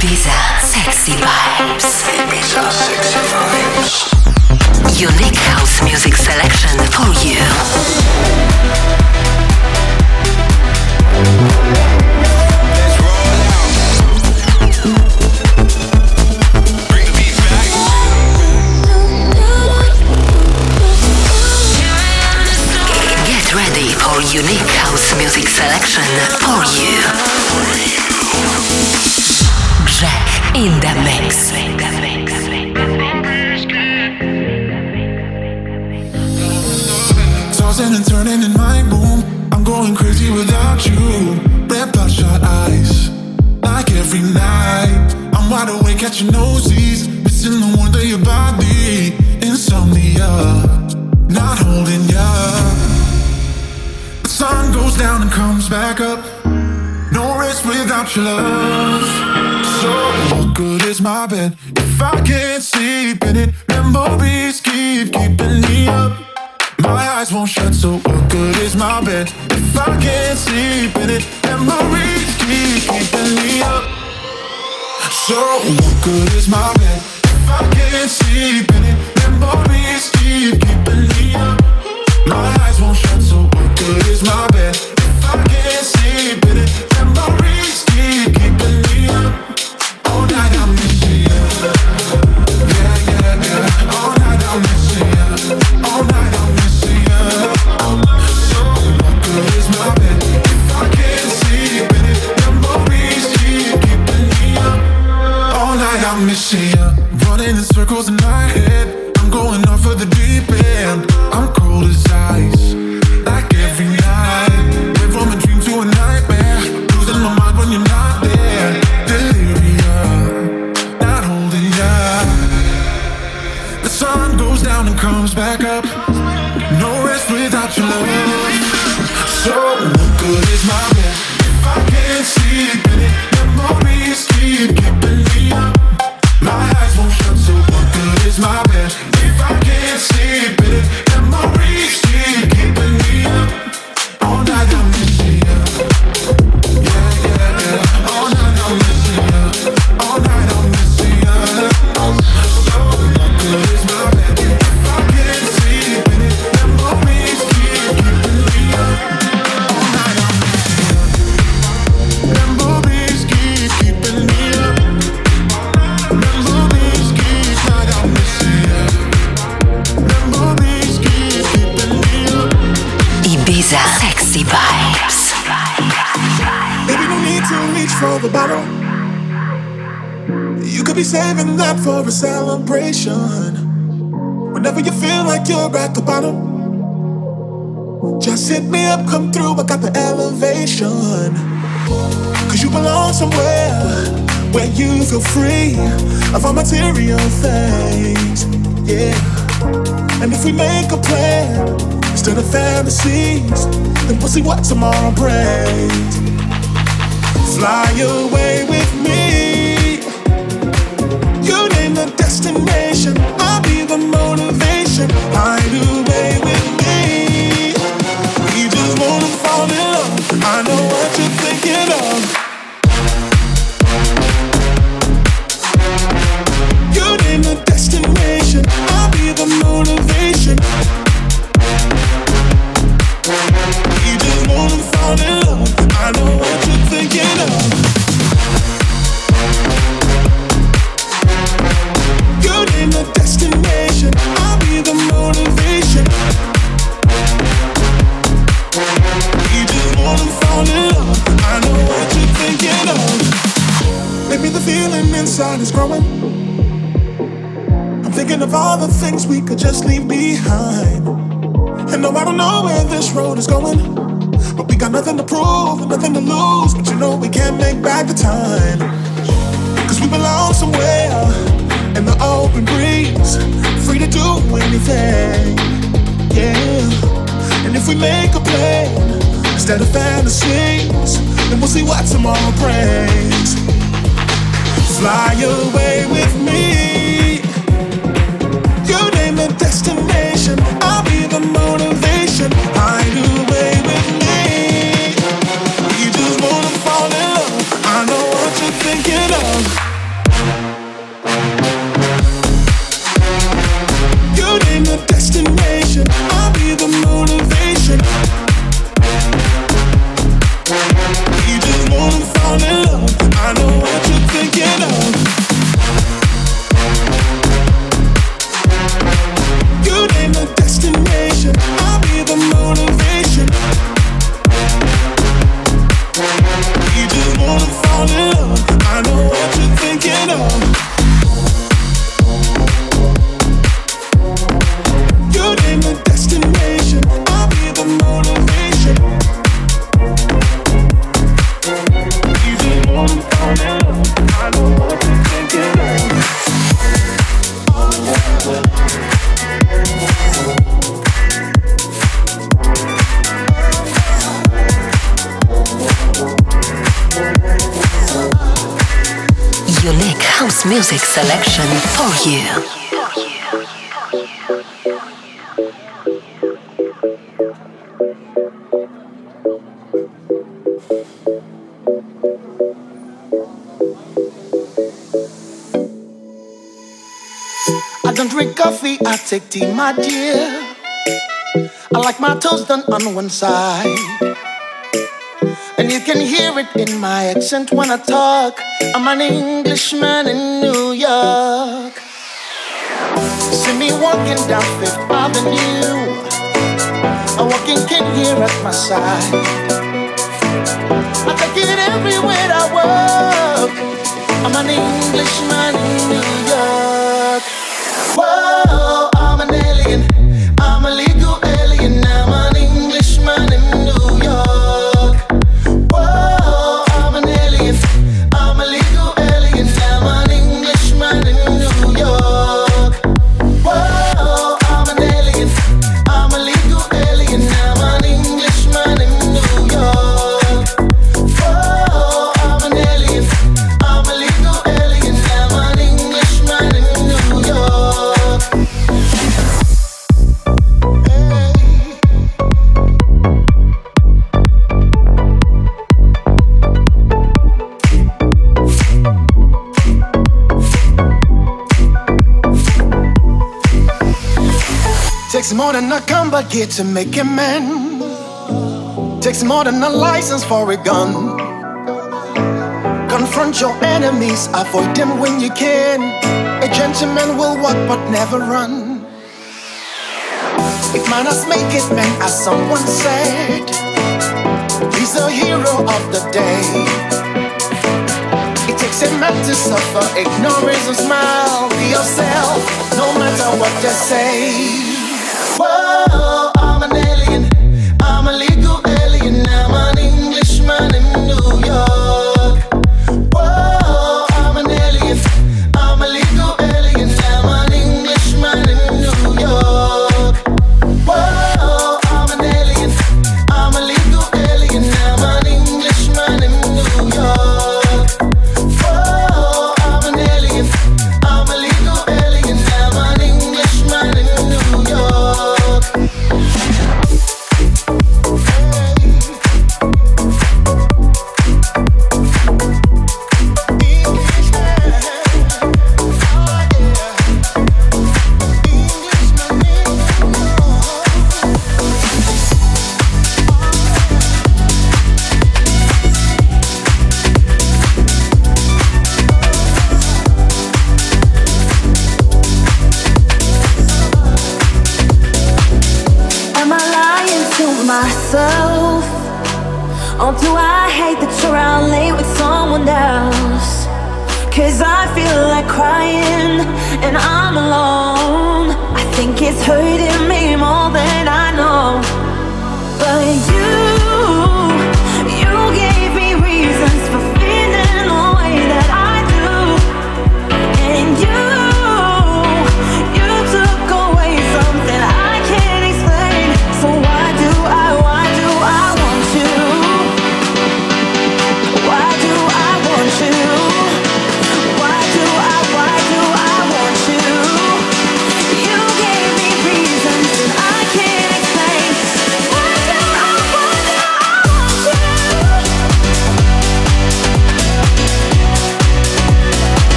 Ibiza Sexy Vibes. Ibiza Sexy Vibes. Unique house music selection for you. Unique house music selection for you. Jack in the mix. Tossing and turning in my room, I'm going crazy without you. Red bloodshot eyes, like every night. I'm wide awake, catching noses, missing the warmth of your body. Insomnia, not holding ya. Sun goes down and comes back up. No rest without your love. So what good is my bed if I can't sleep in it? Memories keep keeping me up. My eyes won't shut, so what good is my bed if I can't sleep in it? Memories keep keeping me up. So what good is my bed if I can't sleep in it? Memories keep keeping me up. My eyes won't shut, so what good is my bed if I can't sleep in it? Memories keep keeping me up. All night I'm missing you. Yeah, yeah, yeah. All night I'm missing you. All night I'm missing you. So what good is my bed if I can't sleep in it? Memories keep keeping me up. All night I'm missing you. Running in circles in my head. Going off of the deep end, I'm cold as ice, like every night. Went from a dream to a nightmare, losing my mind when you're not there. Delirium, not holding ya. The sun goes down and comes back up. No rest without your love. So what good is my bed if I can't sleep in it? Memories keep keeping me up. My eyes won't shut, so what good is my bed? I can't sleep in it, memories keep keeping me up. All night I'm missing you. Yeah, yeah, yeah. All night I'm missing you. All night I'm missing you. So what good is my bed if I can't sleep in it? Memories keep keeping me up. All night I'm missing you. Memories keep keeping me up. Memories keep, night I'm missing you. Ibiza Sexy Vibes. Baby, no need to reach for the bottle. You could be saving that for a celebration. Whenever you feel like you're at the bottom, just hit me up, come through, I got the elevation. Cause you belong somewhere where you feel free of all material things, yeah. And if we make a plan instead of fantasies, then we'll see what tomorrow brings. Fly away with me. You name the destination, I'll be the motivation. Hide away with me. We just wanna fall in love. I know what you're thinking of. The motivation. You just wanna fall in love. I know what you're thinking of. You name the destination, I'll be the motivation. You just wanna fall in love. I know what you're thinking of. Maybe the feeling inside is growing. Thinking of all the things we could just leave behind. And no, I don't know where this road is going, but we got nothing to prove, nothing to lose. But you know we can't make back the time, cause we belong somewhere in the open breeze, free to do anything, yeah. And if we make a plan instead of fantasies, then we'll see what tomorrow brings. Fly away with me. The destination, I'll be the motivation. Hide away with me. You just wanna fall in love. I know what you're thinking of. Unique house music selection for you. Coffee, I take tea, my dear. I like my toast done on one side, and you can hear it in my accent when I talk. I'm an Englishman in New York. See me walking down Fifth Avenue, a walking kid here at my side. I take it everywhere I walk. I'm an Englishman in New York. Whoa, I'm an alien, I'm a legal alien, I'm an Englishman in New York. Whoa, I'm an alien, I'm a legal alien, I'm an Englishman in New York. Whoa, I'm an alien, I'm a legal alien, I'm an Englishman in New York. Whoa, I'm an alien, I'm a legal alien, I'm an Englishman in New York. Takes more than a gun, but here to make it man. Takes more than a license for a gun. Confront your enemies, avoid them when you can. A gentleman will walk but never run. If manners make it man, as someone said, he's a hero of the day. It takes a man to suffer, ignorance and smile. Be yourself, no matter what they say. Whoa, I'm an alien, I'm a legal alien, I'm an Englishman in New York. Whoa, I'm an alien, I'm a legal alien, I'm an Englishman in New York. Whoa, I'm an alien, I'm a legal alien, I'm an Englishman in New York. Whoa, I'm an alien, I'm a legal alien, I'm an Englishman in New York.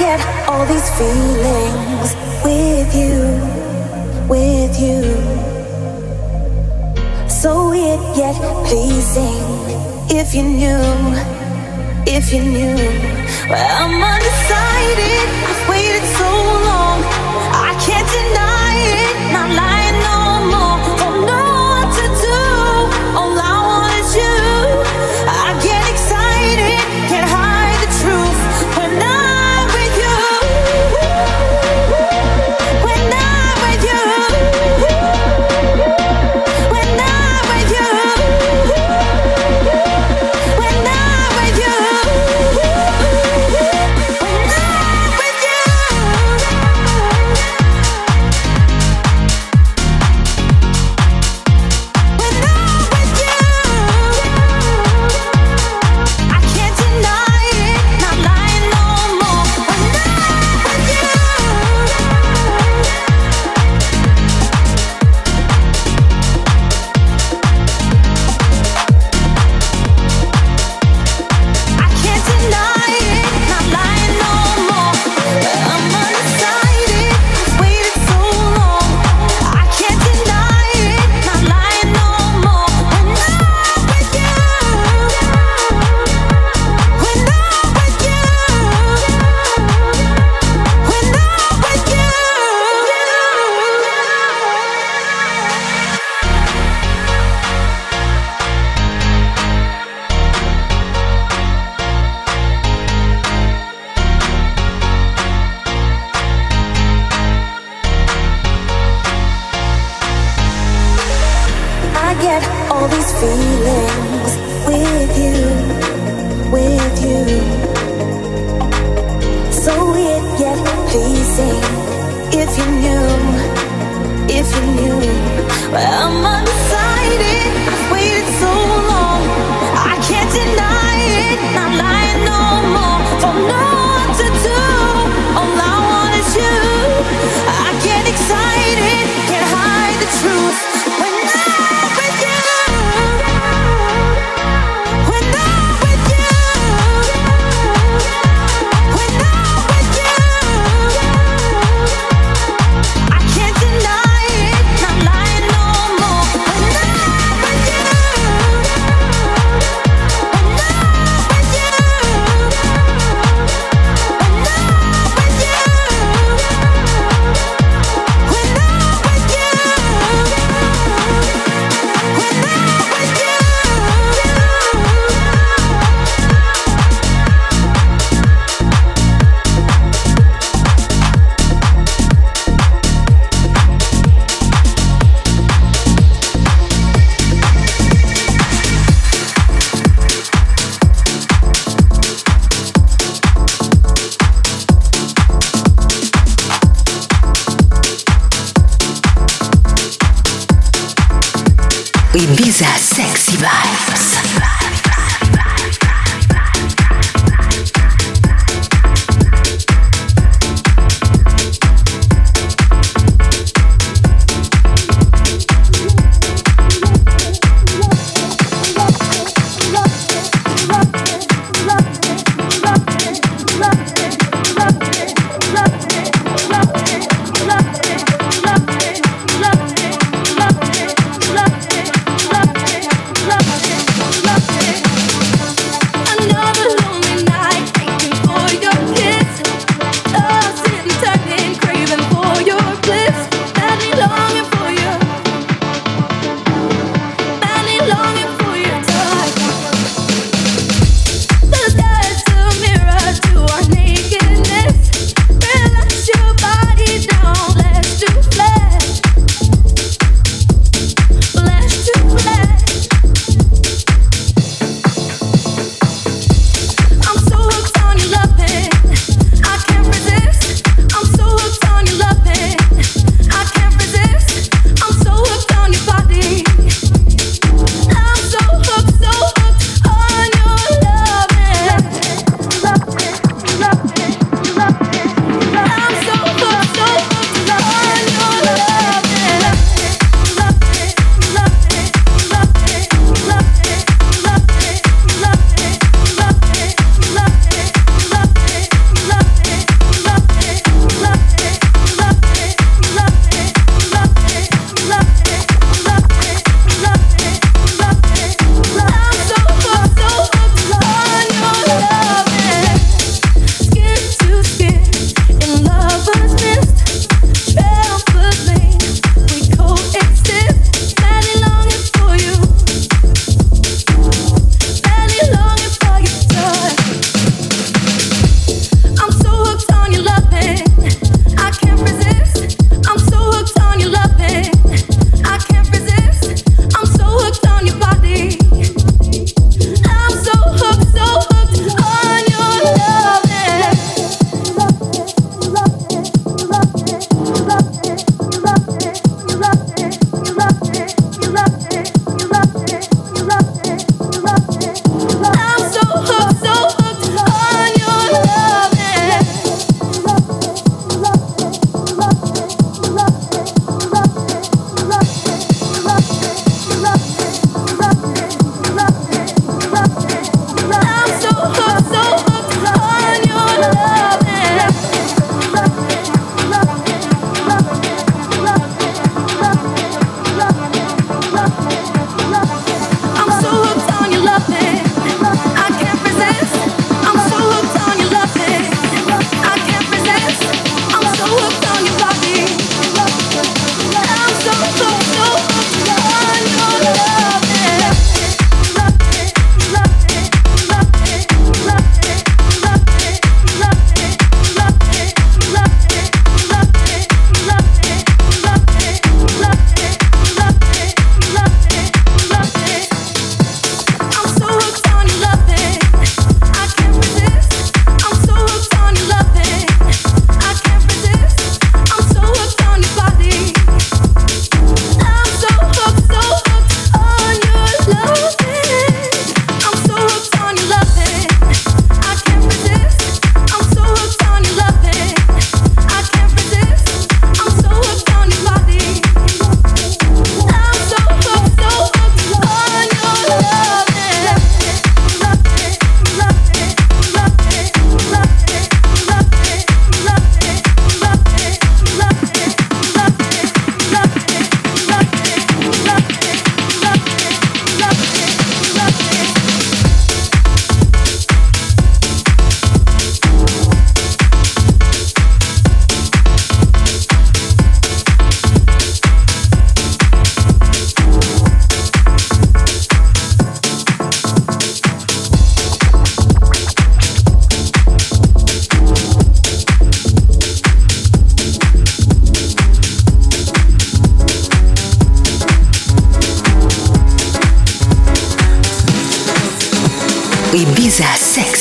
get all these feelings with you, so weird yet pleasing. If you knew, well, I'm undecided. I've waited so long, I can't deny it. Not lying no more. Don't know what to do. All I want is you. I get excited, can't hide the truth. When I'm with you, when I'm with you, when I'm with you, when I'm with you, when I'm with you. When I'm with you, I can't deny it, not lying no more. When I'm with you, I can't deny it, not lying no more. I'm undecided, I've waited so long. I can't deny it, not lying no more. When I'm with you, when I'm with you, when I'm with you. I get all these feelings with you, so weird yet pleasing. If you knew, well, I'm undecided. I've waited so long, I can't deny it. Not lying no more. Don't know what to do. All I want is you. I get excited, can't hide the truth. When I'm with you, when I'm with you, when I'm with you, I can't deny it, not lying no more. When I'm with you, when I'm with you, when I'm with you, when I'm with you, when I'm with you. Ibiza Sexy Vibes. Love it.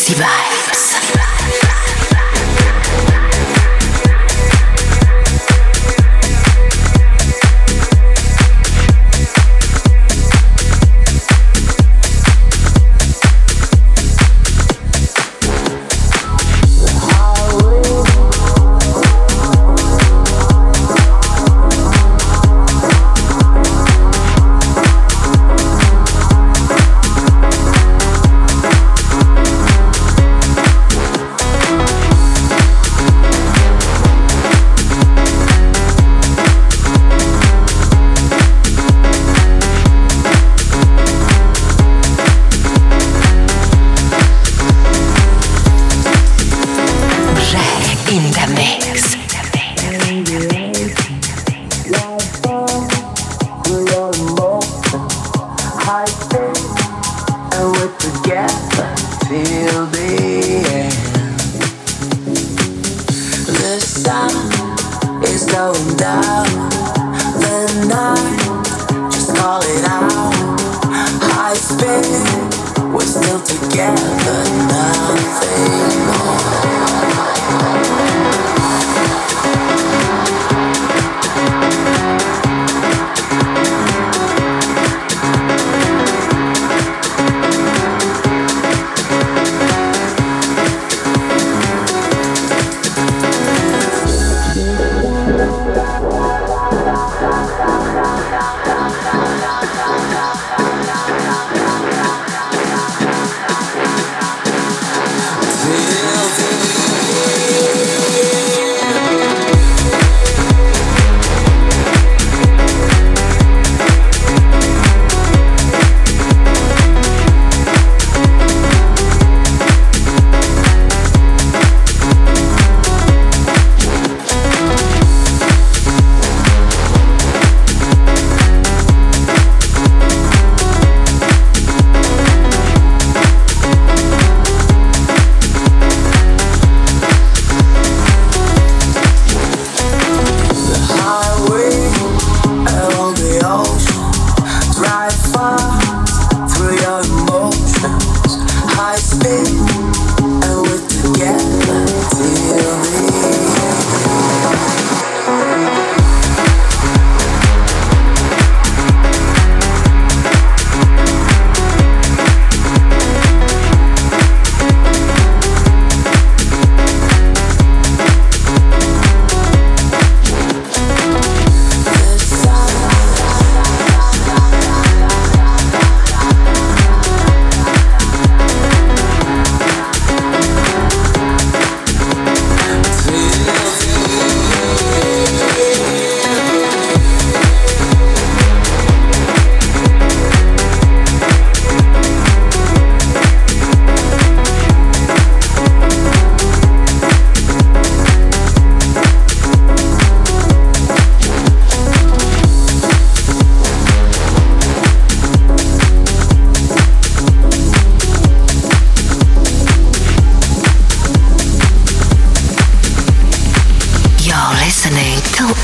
Funky vibes.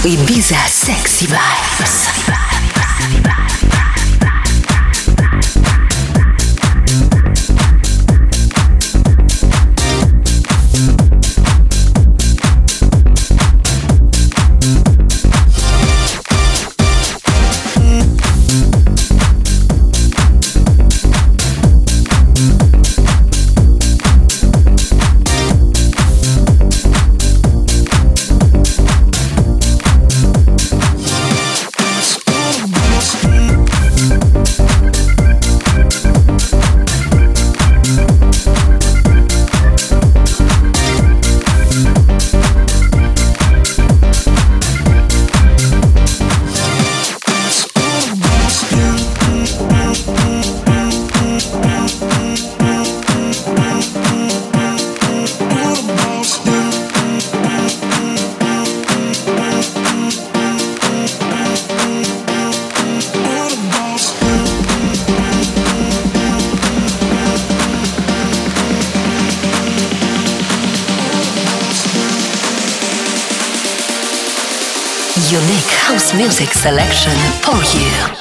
Ibiza Sexy Vibes. Unique house music selection for you.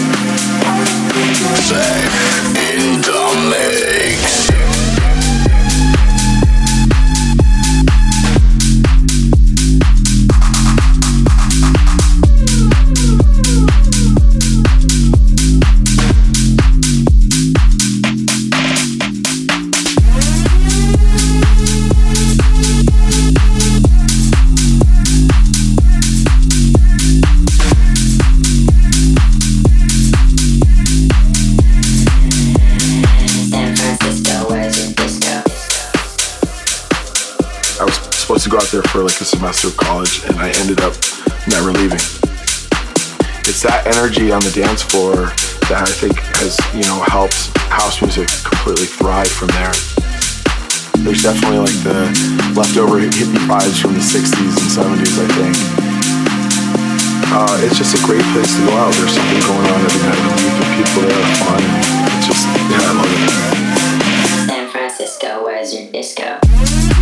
In the mix. Go out there for like a semester of college, and I ended up never leaving. It's that energy on the dance floor that I think has, you know, helped house music completely thrive from there. There's definitely like the leftover hippie vibes from the 60s and 70s, I think. It's just a great place to go out. There's something going on every night. People there are fun. It's just, yeah, I love it. San Francisco, where's your disco? San Francisco.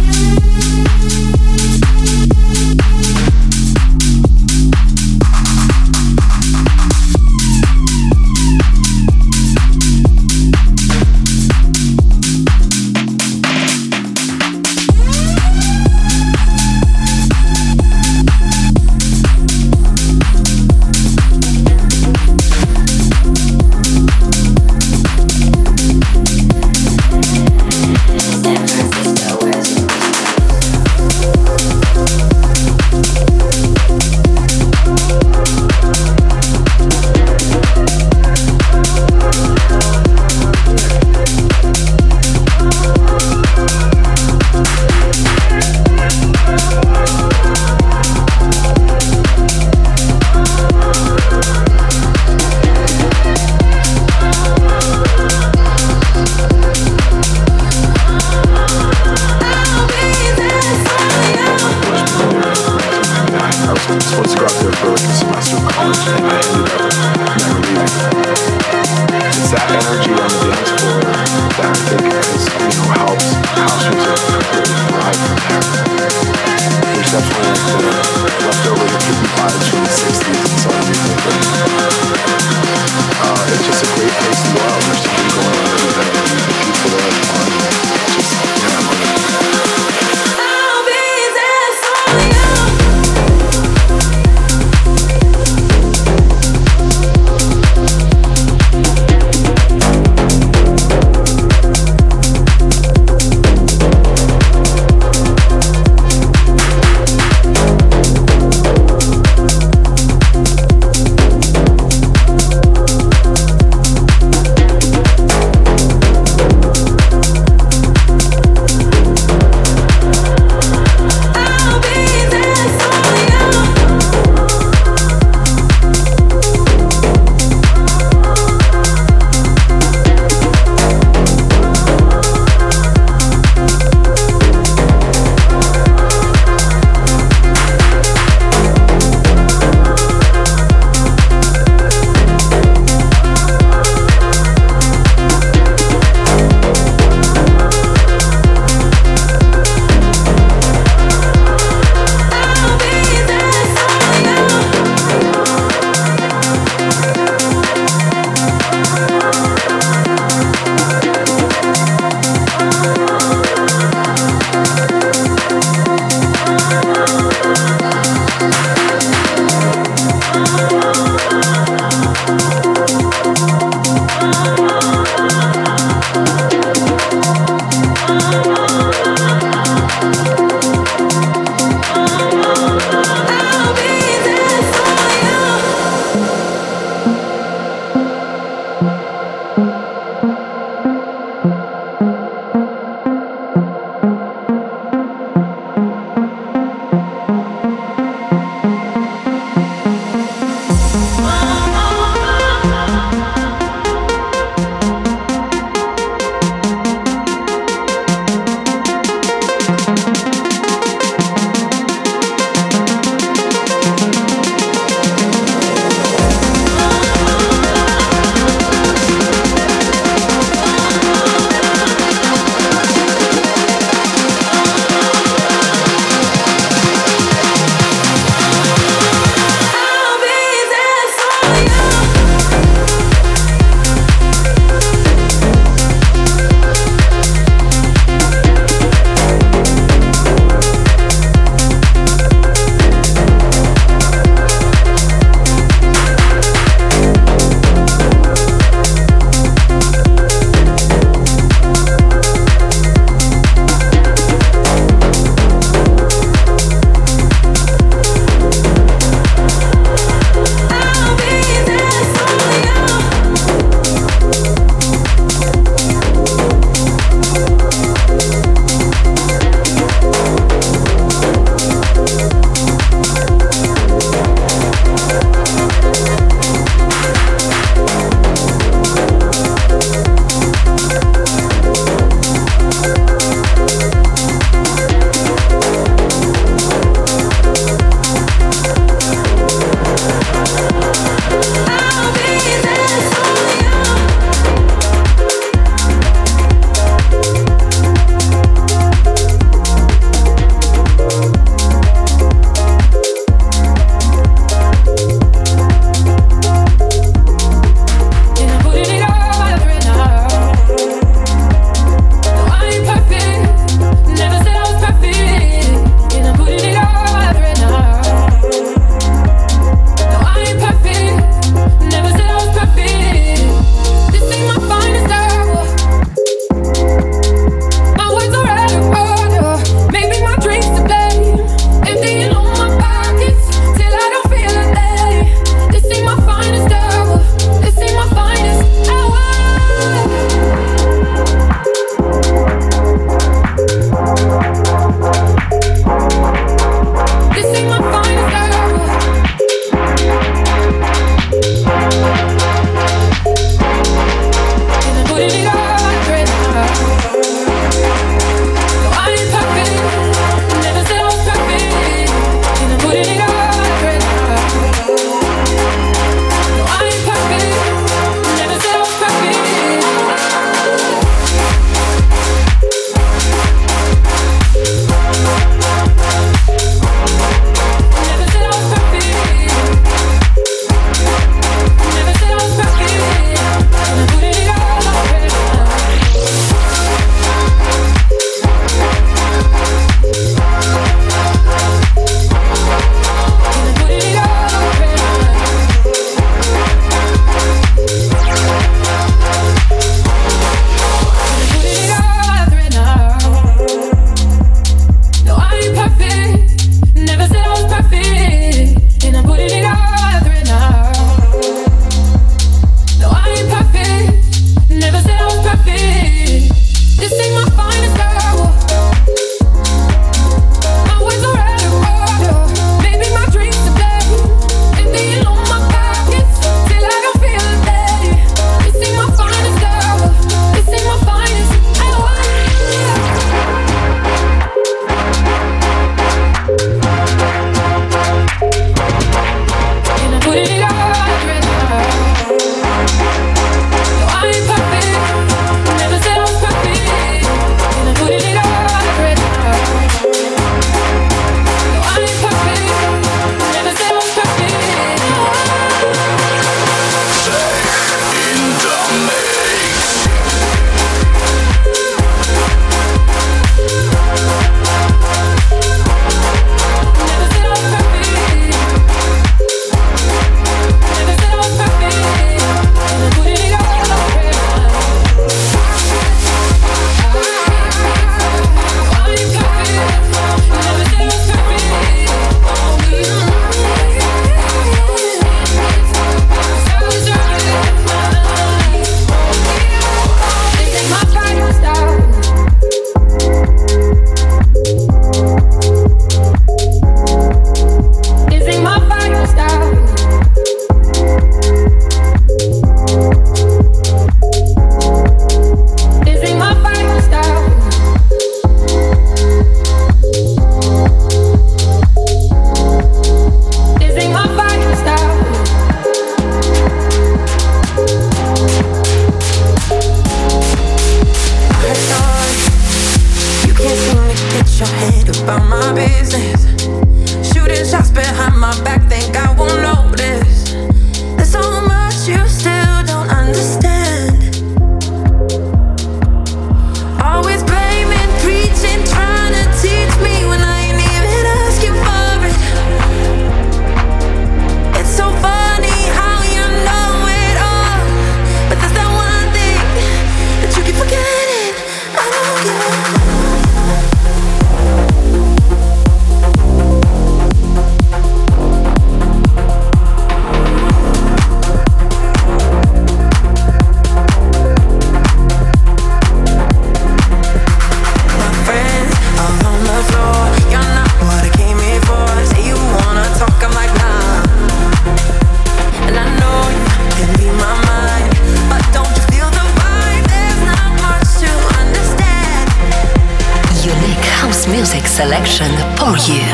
selection for you.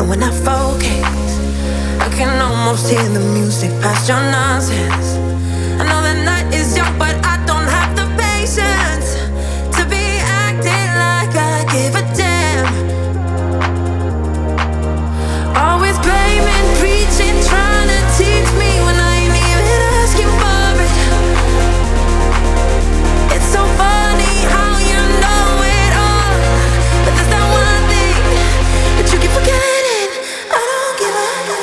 And when I focus, I can almost hear the music past your nonsense. I know the night is young, but I don't have the patience to be acting like I give a damn. Always blaming, preaching, trying to teach me when I ain't even asking for it. It's so funny how you know it all, but there's that one thing that you keep forgetting. I don't give up.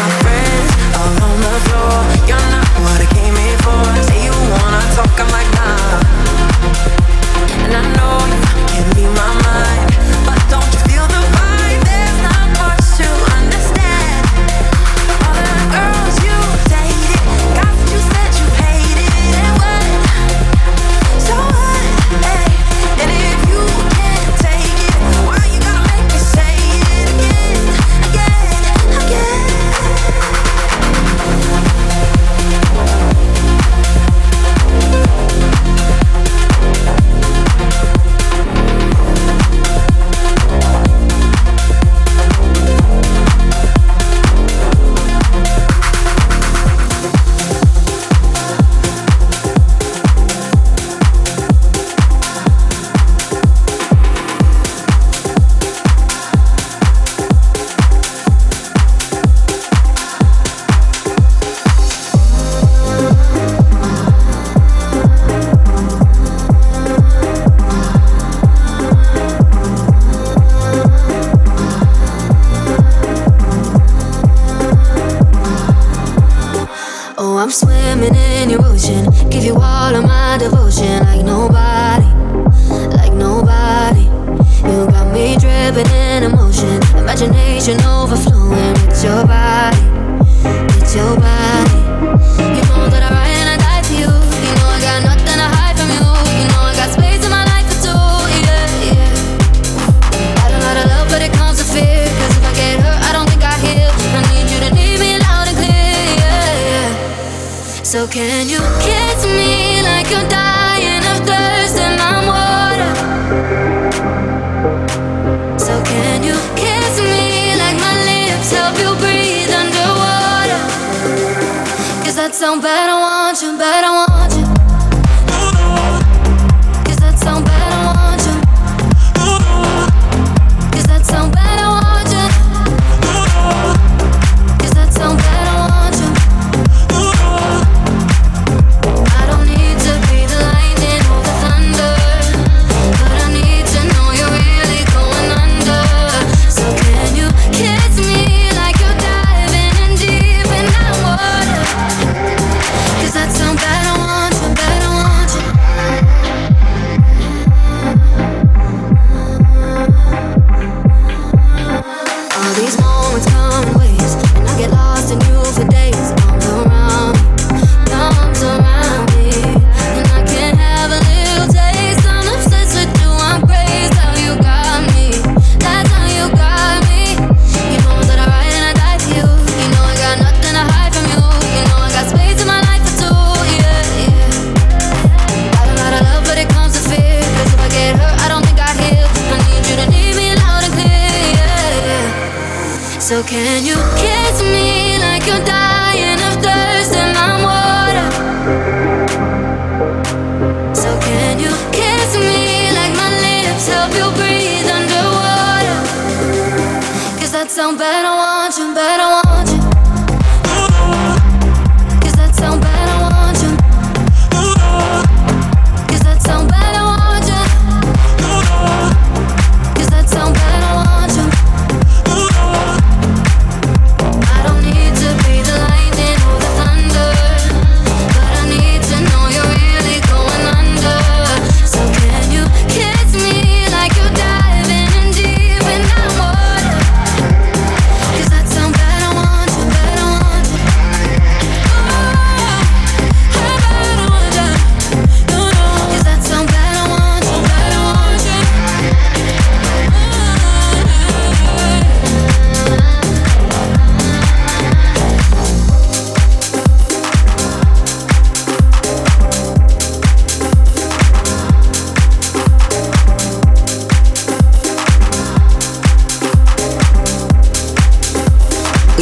My friends all on the floor, you're not what I came here for. Say you wanna talk, I'm like nah. And I know you can be my mind, but don't you feel the vibe? There's not much to understand. All the girls you dated got you said you hated. And what? So what? Hey, and if you can't take it, why you gotta make me say it again, again, again?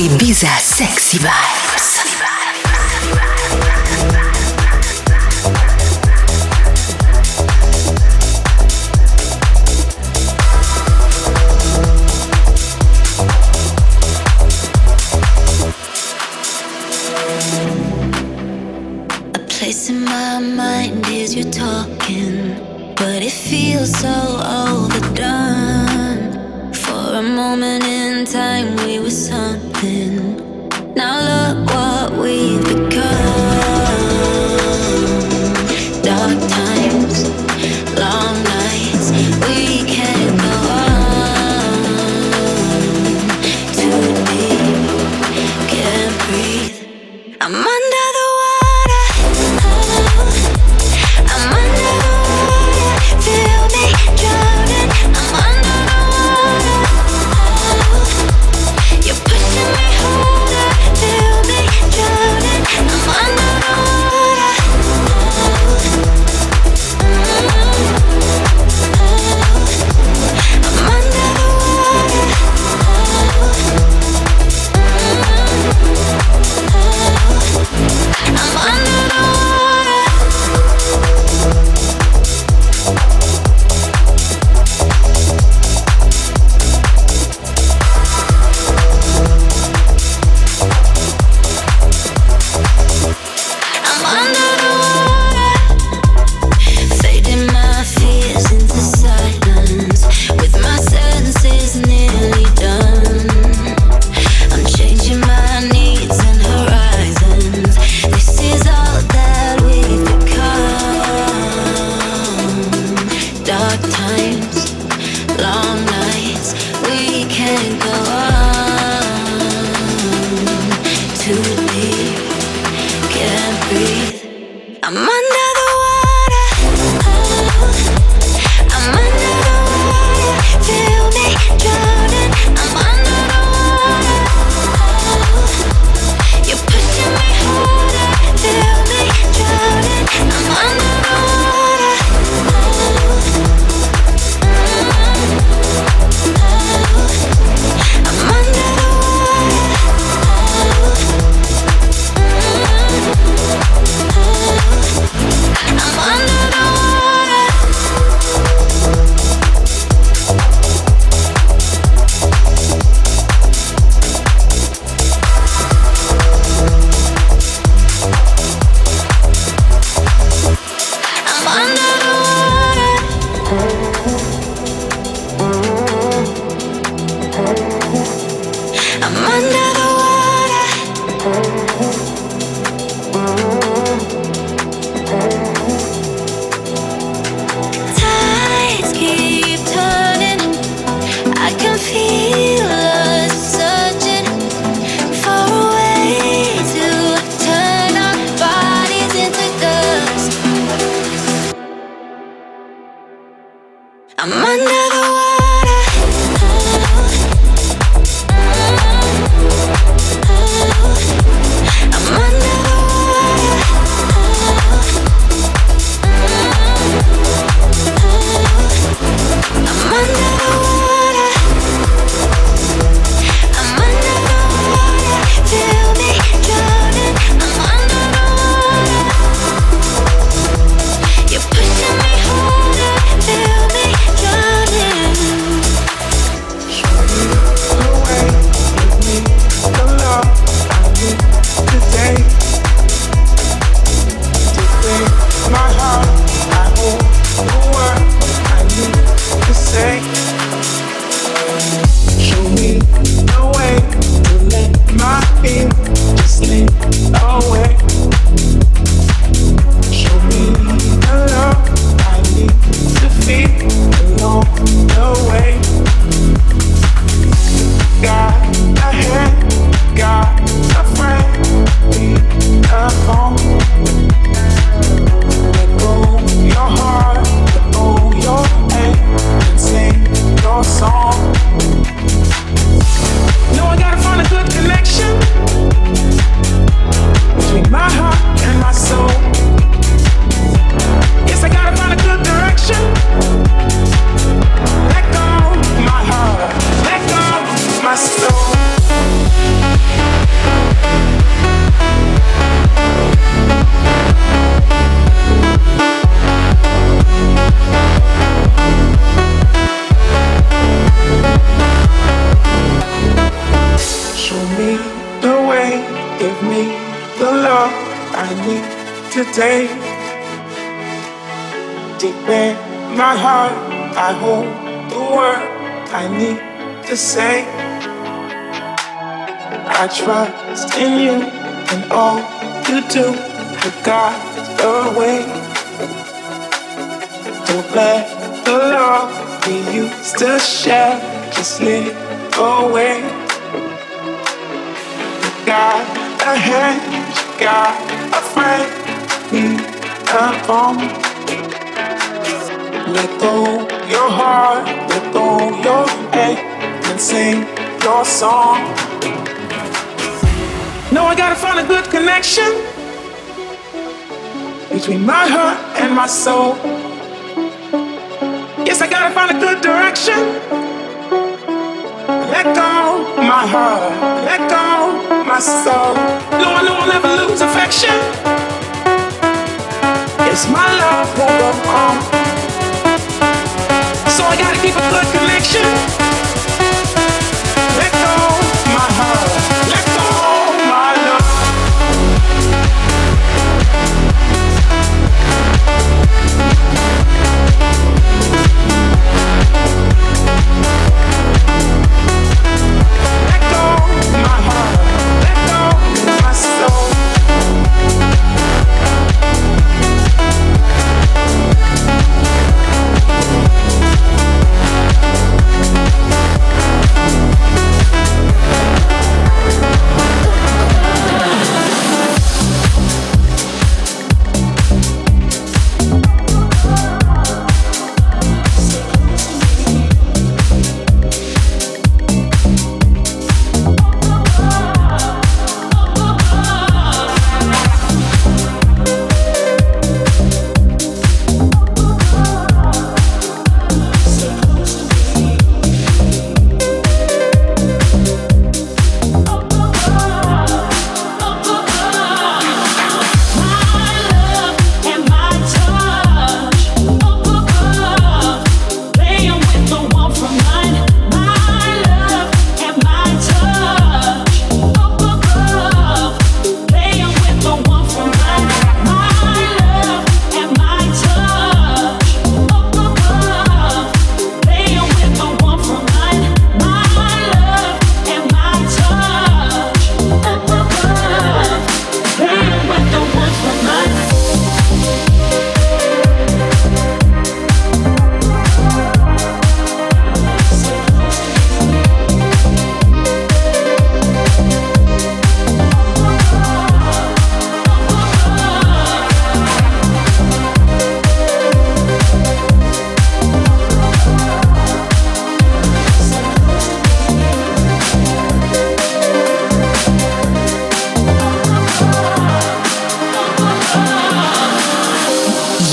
Ibiza Sexy Vibes. A place in my mind is you talking, but it feels so overdone. For a moment in time we were something, now look what we've become. Dark times, long nights, we can't go on. Too deep, can't breathe. I'm under the water, oh, I'm under the water. Feel me drowning, I'm under the water, oh. You're pushing me harder, feel me drowning. me the way, give me the love I need today. Deep in my heart, I hold the word I need to say. I trust in you and all you do. You got the way. Don't let the love we used to share just slip away. You got a hand, you got a friend, you need a phone. Let go your heart, let go your head, and sing your song. No, I gotta find a good connection between my heart and my soul. Yes, I gotta find a good direction. Let go my heart, let go my soul. No, I know I'll never lose affection. Yes, my love won't go on. So I gotta keep a good connection. Let go my heart, let go my love. Let go my heart, let go my soul.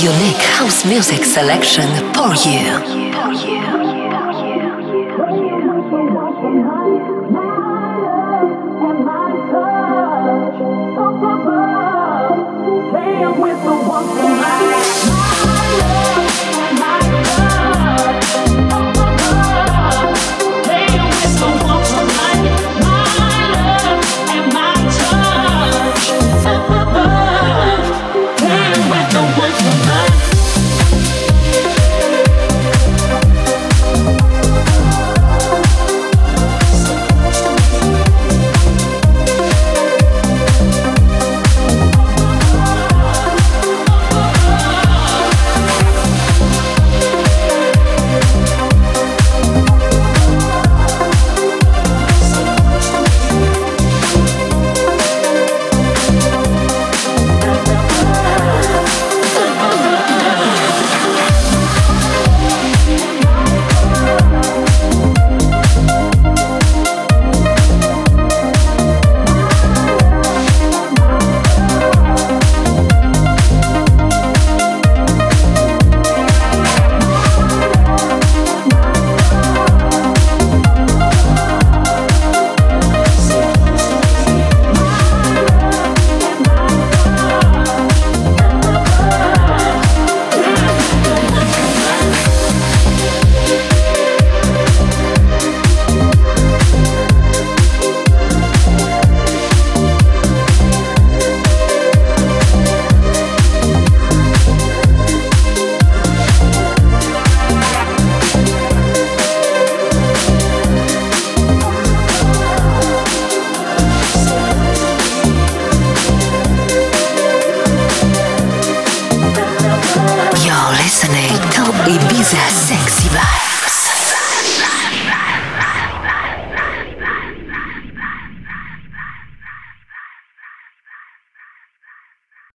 Unique house music selection for you. We'll be right back. za Sexy Bar.